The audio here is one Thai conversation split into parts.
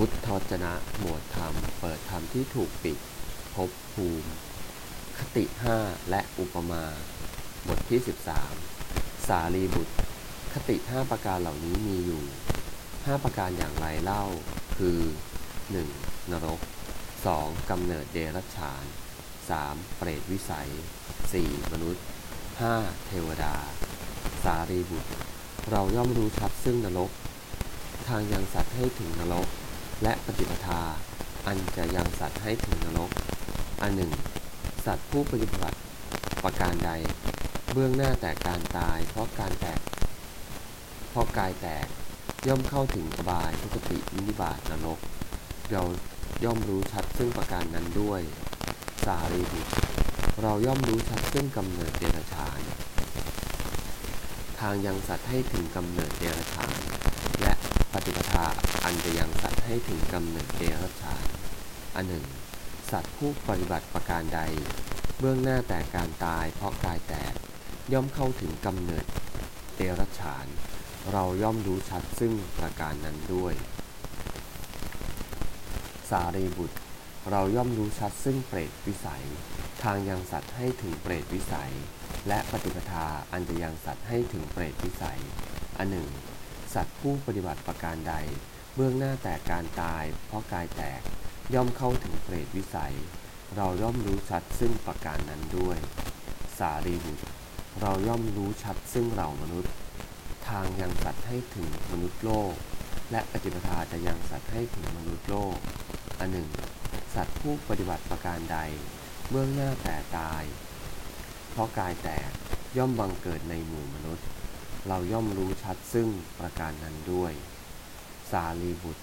พุทธวจนะหมวดธรรมเปิดธรรมที่ถูกปิดภพภูมิคติ5และอุปมาบทที่13สารีบุตรคติ5ประการเหล่านี้มีอยู่5ประการอย่างไรเล่าคือ1นรก2กำเนิดเดรัจฉาน3เปรตวิสัย4มนุษย์5เทวดาสารีบุตรเราย่อมรู้ชัดซึ่งนรกทางยังสัตว์ให้ถึงนรกและปฏิปทาอันจะยังสัตว์ให้ถึงนรกอันหนึ่งสัตว์ผู้ปฏิบัติประการใดเบื้องหน้าแต่การตายเพราะกายแตกย่อมเข้าถึงอบายทุกติวินิบาตนรกเราย่อมรู้ชัดซึ่งประการนั้นด้วยสารีบุตรเราย่อมรู้ชัดซึ่งกำเนิดเดรัจฉานทางยังสัตว์ให้ถึงกำเนิดเดรัจฉานและปฏิปทาอันจะยังสัตว์ให้ถึงกำเนิดเดรัจฉานอันหนึ่งสัตว์ผู้ปฏิบัติประการใดเบื้องหน้าแต่การตายเพราะกายแตกย่อมเข้าถึงกำเนิดเดรัจฉานเราย่อมรู้ชัดซึ่งประการนั้นด้วยสารีบุตรเราย่อมรู้ชัดซึ่งเปรตวิสัยทางยังสัตว์ให้ถึงเปรตวิสัยและปฏิปทาอันจะยังสัตว์ให้ถึงเปรตวิสัยอันหนึ่งสัตว์ผู้ปฏิบัติประการใดเบื้องหน้าแต่การตายเพราะกายแตกย่อมเข้าถึงเปรตวิสัยเราย่อมรู้ชัดซึ่งประการนั้นด้วยสารีบุตรเราย่อมรู้ชัดซึ่งเรามนุษย์ทางยังสัตว์ให้ถึงมนุษย์โลกและปฏิปทาจะยังสัตว์ให้ถึงมนุษย์โลกอันหนึ่งสัตว์ผู้ปฏิบัติประการใดเบื้องหน้าแต่ตายเพราะกายแตกย่อมบังเกิดในหมู่มนุษย์เราย่อมรู้ชัดซึ่งประการนั้นด้วยสารีบุตร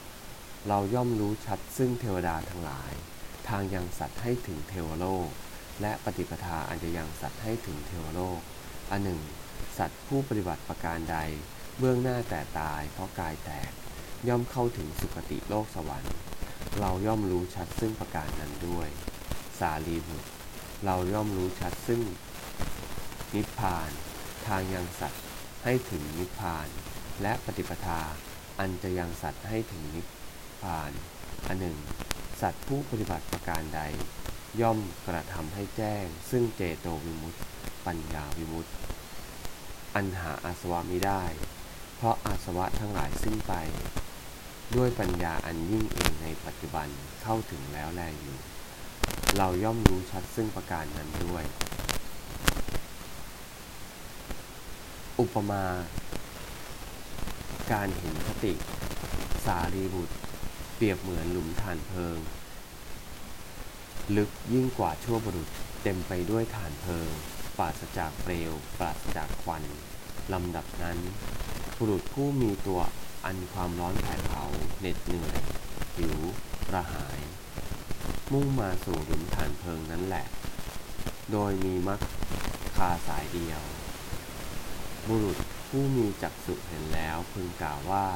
เราย่อมรู้ชัดซึ่งเทวดาทั้งหลายทางยังสัตว์ให้ถึงเทวโลกและปฏิปทาอันจะยังสัตว์ให้ถึงเทวโลกอันหนึ่งสัตว์ผู้ปฏิบัติประการใดเบื้องหน้าแต่ตายเพราะกายแตกย่อมเข้าถึงสุคติโลกสวรรค์เราย่อมรู้ชัดซึ่งประการนั้นด้วยสารีบุตรเราย่อมรู้ชัดซึ่งนิพพานทางยังสัตว์ให้ถึงนิพพานและปฏิปทาอันจะยังสัตว์ให้ถึงนิพพานอันหนึ่งสัตว์ผู้ปฏิบัติประการใดย่อมกระทำให้แจ้งซึ่งเจโตวิมุตติปัญญาวิมุตติอันหาอาสวะมิได้เพราะอาสวะทั้งหลายสิ้นไปด้วยปัญญาอันยิ่งเองในปัจจุบันเข้าถึงแล้วแลอยู่เราย่อมรู้ชัดซึ่งประการนั้นด้วยอุปมาการเห็นคติสารีบุตรเปรียบเหมือนหลุมถ่านเพลิงลึกยิ่งกว่าชั่วบุรุษเต็มไปด้วยถ่านเพลิงปราศจากเปลวปราศจากควันลำดับนั้นบุรุษผู้มีตัวอันความร้อนแผดเผาเหน็ดเหนื่อยหิวระหายมุ่งมาสู่หลุมฐานเพลิงนั้นแหละโดยมีมรรคคาสายเดียวบุรุษผู้มีจักษุเห็นแล้วพึงกล่าวว่า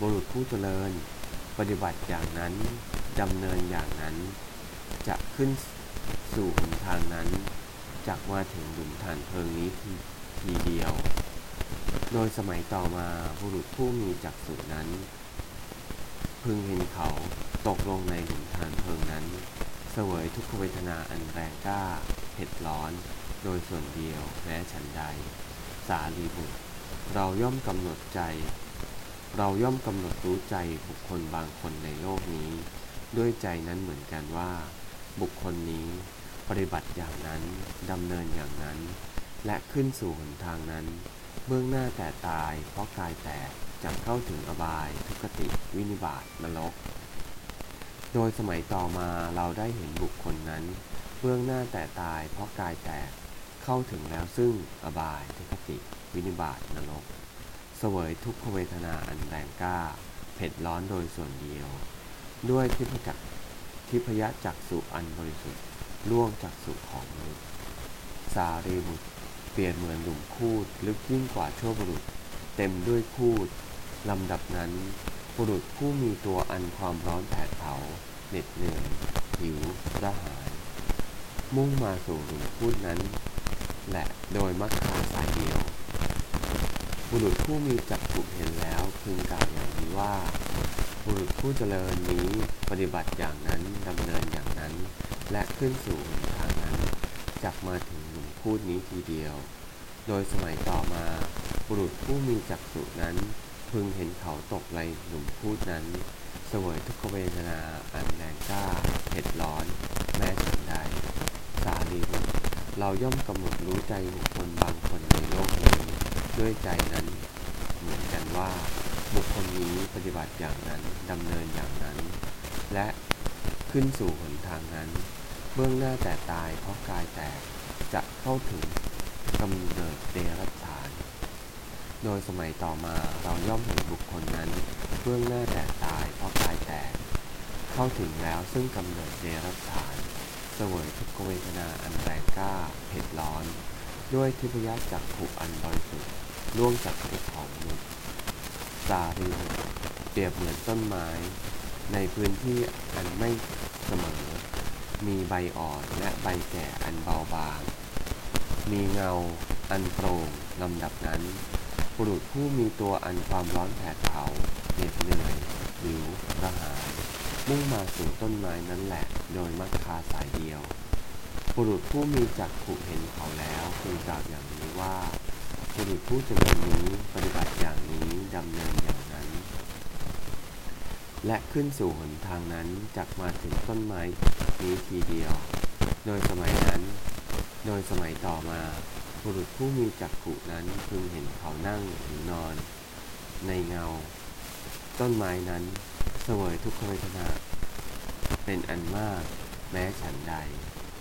บุรุษผู้เจริญปฏิบัติอย่างนั้นดำเนินอย่างนั้นจะขึ้นสู่หลุมทางนั้นจักมาถึงหลุมฐานเพลิงนี้ทีเดียวโดยสมัยต่อมาบุรุษผู้มีจักษุนั้นพึงเห็นเขาตกลงในหลุมฐานเพลิงนั้นเสวยทุกขเวทนาอันแรงกล้าเผ็ดร้อนโดยส่วนเดียวแม้ฉันใดสารีบุตรเราย่อมกำหนดรู้ใจบุคคลบางคนในโลกนี้ด้วยใจนั้นเหมือนกันว่าบุคคลนี้ปฏิบัติอย่างนั้นดำเนินอย่างนั้นและขึ้นสู่หนทางนั้นเบื้องหน้าแต่ตายเพราะกายแตกจักเข้าถึงอบายทุกติวินิบาตนรกโดยสมัยต่อมาเราได้เห็นบุคคลนั้นเบื้องหน้าแต่ตายเพราะกายแตกเข้าถึงแล้วซึ่งอบายทุกติวินิบาตนรกเสวยทุกขเวทนาอันแรงกล้าเผ็ดร้อนโดยส่วนเดียวด้วยทิพยจักษุอันบริสุทธิ์ล่วงจักษุของมนุษย์สารีบุตรเปรียบเหมือนหลุมคูดลึกยิ่งกว่าชั่วบุรุษเต็มด้วยคูดลำดับนั้นบุรุษผู้มีตัวอันความร้อนแผดเผาเหน็ดเหนื่อยหิวระหายมุ่งมาสู่หลุมคูดนั้นและโดยมรรคคาสายเดียวบุรุษผู้มีจักขุเห็นแล้วพึงกล่าวอย่างนี้ว่า บุรุษผู้เจริญนี้ปฏิบัติอย่างนั้นดำเนินอย่างนั้นและขึ้นสู่ทางนั้นจักมาถึงหลุมพูดนี้ทีเดียวโดยสมัยต่อมาบุรุษผู้มีจักษุนั้นพึงเห็นเขาตกในหลุมพูดนั้นเสวยทุกขเวทนาอันแรงกล้าเผ็ดร้อนแม้ฉันใดสารีบุตรเราย่อมกำหนดรู้ใจบุคคลบางคนในโลกนี้ด้วยใจนั้นเหมือนกันว่าบุคคลนี้ปฏิบัติอย่างนั้นดำเนินอย่างนั้นและขึ้นสู่หนทางนั้นเบื้องหน้าแต่ตายเพราะกายแตกจะเข้าถึงกำเนิดเดรัจฉานโดยสมัยต่อมาเราย่อมเห็นบุคคลนั้นเบื้องหน้าแต่ตายเพราะกายแตกเข้าถึงแล้วซึ่งกำเนิดเดรัจฉานเสวยทุกขเวทนาอันแรงกล้าเผ็ดร้อนด้วยทิพยจักขุอันบริสุทธิ์ล่วงจากภูเขาหนุนสารีบุตรเปรียบเหมือนต้นไม้ในพื้นที่อันไม่เสมอมีใบอ่อนและใบแก่อันเบาบางมีเงาอันโปร่งลำดับนั้นบุรุษผู้มีตัวอันความร้อนแผดเผาเหน็ดเหนื่อยหิวกระหายมุ่งมาสู่ต้นไม้นั้นแหละโดยมรรคาสายเดียวบุรุษผู้มีจักขุเห็นเขาแล้วพึงกล่าวอย่างนี้ว่าบุรุษผู้เจริญนี้ปฏิบัติอย่างนี้ดำเนินอย่างนั้นและขึ้นสู่หนทางนั้นจักมาถึงต้นไม้นี้ทีเดียวโดยสมัยต่อมาบุรุษผู้มีจักขุนั้นพึงเห็นเขานั่งหรือนอนในเงาต้นไม้นั้นเสวยทุกขเวทนาเป็นอันมากแม้ฉันใด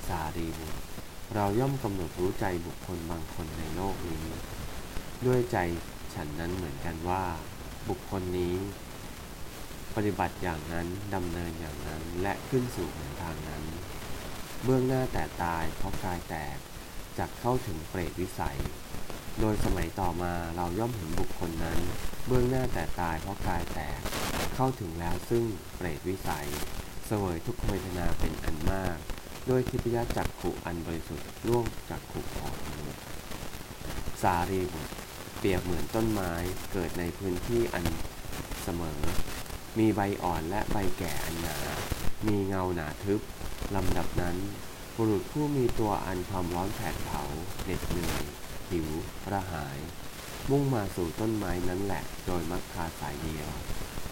สารีบุตรเราย่อมกำหนดรู้ใจบุคคลบางคนในโลกนี้ด้วยใจฉันนั้นเหมือนกันว่าบุคคลนี้ปฏิบัติอย่างนั้นดำเนินอย่างนั้นและขึ้นสู่หนทางนั้นเบื้องหน้าแต่ตายเพราะกายแตกจักเข้าถึงเปรตวิสัยโดยสมัยต่อมาเราย่อมเห็นบุคคลนั้นเบื้องหน้าแต่ตายเพราะกายแตกเข้าถึงแล้วซึ่งเปรตวิสัยเสวยทุกขเวทนาเป็นอันมากด้วยทิพยจักขุอันบริสุทธิ์ล่วงจักขุของมนุษย์สารีบุตรเปรียบเหมือนต้นไม้เกิดในพื้นที่อันเสมอมีใบอ่อนและใบแก่อันหนามีเงาหนาทึบลำดับนั้นบุรุษผู้มีตัวอันความร้อนแผดเผาเหน็ดเหนื่อยหิวระหายมุ่งมาสู่ต้นไม้นั้นแหละโดยมรรคาสายเดียว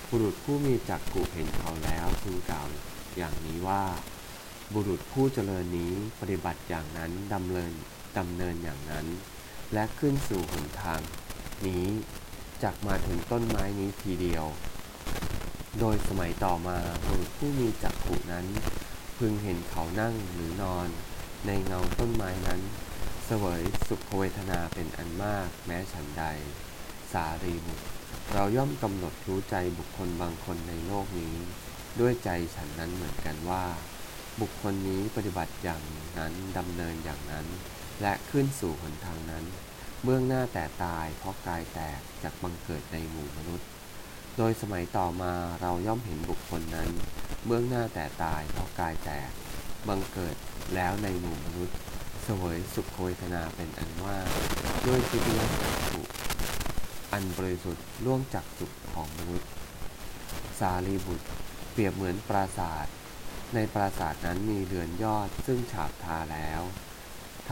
บุรุษผู้มีจักขุเห็นเขาแล้วพึงกล่าวอย่างนี้ว่าบุรุษผู้เจริญนี้ปฏิบัติอย่างนั้นดำเนินอย่างนั้นและขึ้นสู่หนทางนี้จักมาถึงต้นไม้นี้ทีเดียวโดยสมัยต่อมาบุรุษผู้มีจักขุนั้นพึงเห็นเขานั่งหรือนอนในเงาต้นไม้นั้นเสวยสุขเวทนาเป็นอันมากแม้ฉันใดสารีบุตรเราย่อมกำหนดรู้ใจบุคคลบางคนในโลกนี้ด้วยใจฉันนั้นเหมือนกันว่าบุคคลนี้ปฏิบัติอย่างนั้นดำเนินอย่างนั้นและขึ้นสู่หนทางนั้นเบื้องหน้าแต่ตายเพราะกายแตกจักบังเกิดในหมู่มนุษย์โดยสมัยต่อมาเราย่อมเห็นบุคคลนั้นเบื้องหน้าแต่ตายเพราะกายแตกบังเกิดแล้วในหมู่มนุษย์เสวยสุขเวทนาเป็นอันว่าด้วยทิพยจักขุอันบริสุทธิ์ล่วงจากสุขของมนุษย์สารีบุตรเปรียบเหมือนปราสาทในปราสาทนั้นมีเรือนยอดซึ่งฉาบทาแล้ว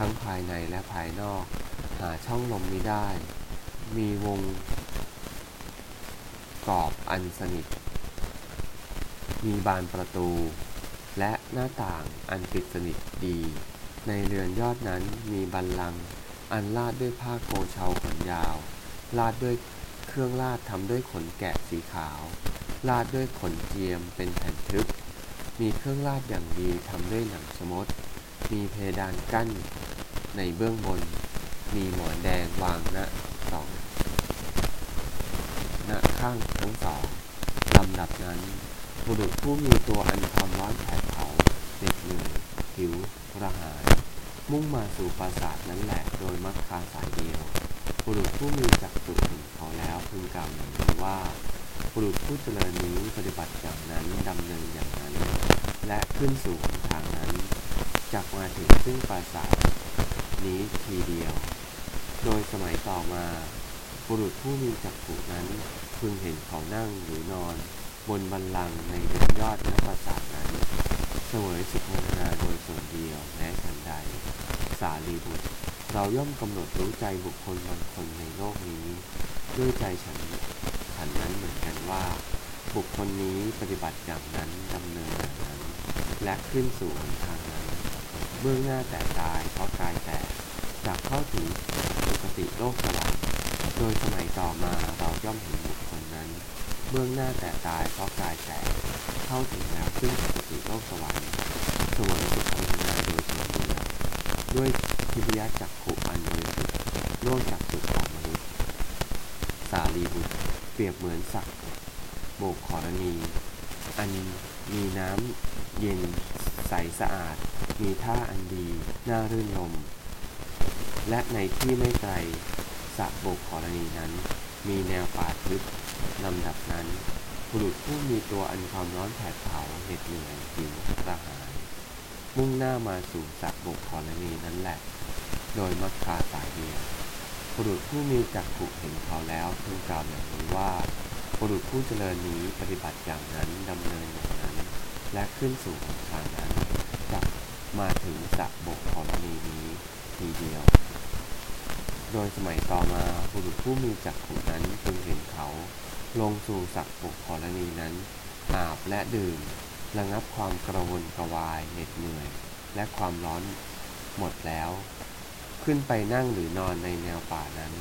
ทั้งภายในและภายนอกหาช่องลมมิได้มีวงกรอบอันสนิทมีบานประตูและหน้าต่างอันปิดสนิทดีในเรือนยอดนั้นมีบัลลังก์อันลาดด้วยผ้าโกเชาขนยาวลาดด้วยเครื่องลาดทำด้วยขนแกะสีขาวลาดด้วยขนเจียมเป็นแผ่นทึบมีเครื่องลาดอย่างดีทำด้วยหนังสมดมีเพดานกั้นในเบื้องบนมีหมอนแดงวางณข้างทั้งสองลำดับนั้นบุรุษผู้มีตัวอันความร้อนแผดเผาเหน็ดเหนื่อยหิวกระหายมุ่งมาสู่ปราสาทนั้นแหละโดยมรรคาสายเดียวบุรุษผู้มีจักขุเห็นเขาแล้วพึงกล่าวอย่างนี้ว่าบุรุษผู้เจริญนี้ปฏิบัติอย่างนั้นดำเนินอย่างนั้นและขึ้นสู่หนทางนั้นจักมาถึงซึ่งปราสาทนี้ทีเดียวโดยสมัยต่อมาบุรุษผู้มีจักขุนั้นพึงเห็นเขานั่งหรือนอน บนบัลลังก์ในบนยอดณปราสาทนั้นเสวยสุขเวทนาโดยส่วนเดียวแม้ฉันใดสารีบุตรเราย่อมกำหนดรู้ใจบุคคลบางคนในโลกนี้ด้วยใจฉันนั้นเหมือนกันว่าบุคคลนี้ปฏิบัติอย่างนั้นดำเนินอย่างนั้นและขึ้นสู่ทางนั้นเบื้องหน้าแต่ตายเพราะกายแตกจากเข้าถึงสุคติโลกสลายโดยสมัยต่อมาเราย่อมเห็นบุคคลนั้นเบื้องหน้าแต่ตายเพราะกายแตกเข้าถึงแล้วซึ่งสุคติโลกสวรรค์สวรรค์สุขเวทนาโดยส่วนเดียวด้วยทิพยจักขุอันบริสุทธิ์ร่วมจากสุดของมนุษย์สารีบุตรเปรียบเหมือนสระโบกขรณีอันมีน้ำเย็นใสสะอาดมีท่าอันดีน่ารื่นรมและในที่ไม่ไกลสระโบกขรณีนั้นมีแนวป่าทึบลำดับนั้นบุรุษผู้มีตัวอันความร้อนแผดเผาเหน็ดเหนื่อยหิวกระหายมุ่งหน้ามาสู่สระโบกขรณีนั้นแหละโดยมักคาสายเดียวบุรุษผู้มีจักขุเห็นเขาแล้วพึงกล่าวอย่างนี้ว่าบุรุษผู้เจริญนี้ปฏิบัติอย่างนั้นดำเนินอย่างนั้นและขึ้นสู่ทางนั้นจักมาถึงสระโบกขรณีนี้ทีเดียวโดยสมัยต่อมาบุรุษผู้มีจักขุนั้นพึงเห็นเขาลงสู่สระโบกขรณีนั้นอาบและดื่มระงับความกระวนกระวายเหน็ดเหนื่อยและความร้อนหมดแล้วขึ้นไปนั่งหรือนอนในแนวป่านั้น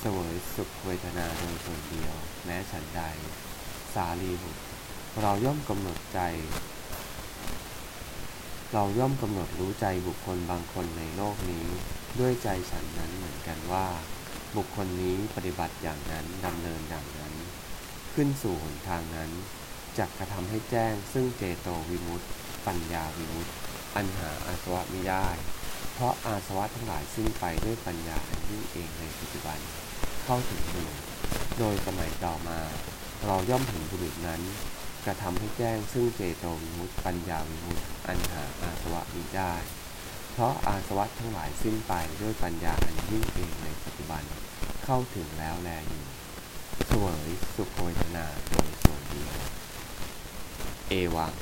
เสวยสุขเวทนาโดยส่วนเดียวแม้ฉันใดสารีบุตรเราย่อมกำหนดรู้ใจบุคคลบางคนในโลกนี้ด้วยใจฉันนั้นเหมือนกันว่าบุคคลนี้ปฏิบัติอย่างนั้นดำเนินอย่างนั้นขึ้นสู่หนทางนั้นจักกระทำให้แจ้งซึ่งเจโตวิมุตติปัญญาวิมุตติอันหาอาสวะมิได้เพราะอาสวะทั้งหลายสิ้นไปด้วยปัญญาอันยิ่งเองในปัจจุบันเข้าถึงอยู่โดยสมัยต่อมาเราย่อมเห็นบุรุษนั้นกระทำให้แจ้งซึ่งเจโตวิมุตติปัญญาวิมุตติอันหาอาสวะมิได้เพราะอาสวะทั้งหลายสิ้นไปด้วยปัญญาอันยิ่งเองในปัจจุบันเข้าถึงแล้วแลอยู่เสวยสุขเวทนาโดยส่วนเดียวเอวัง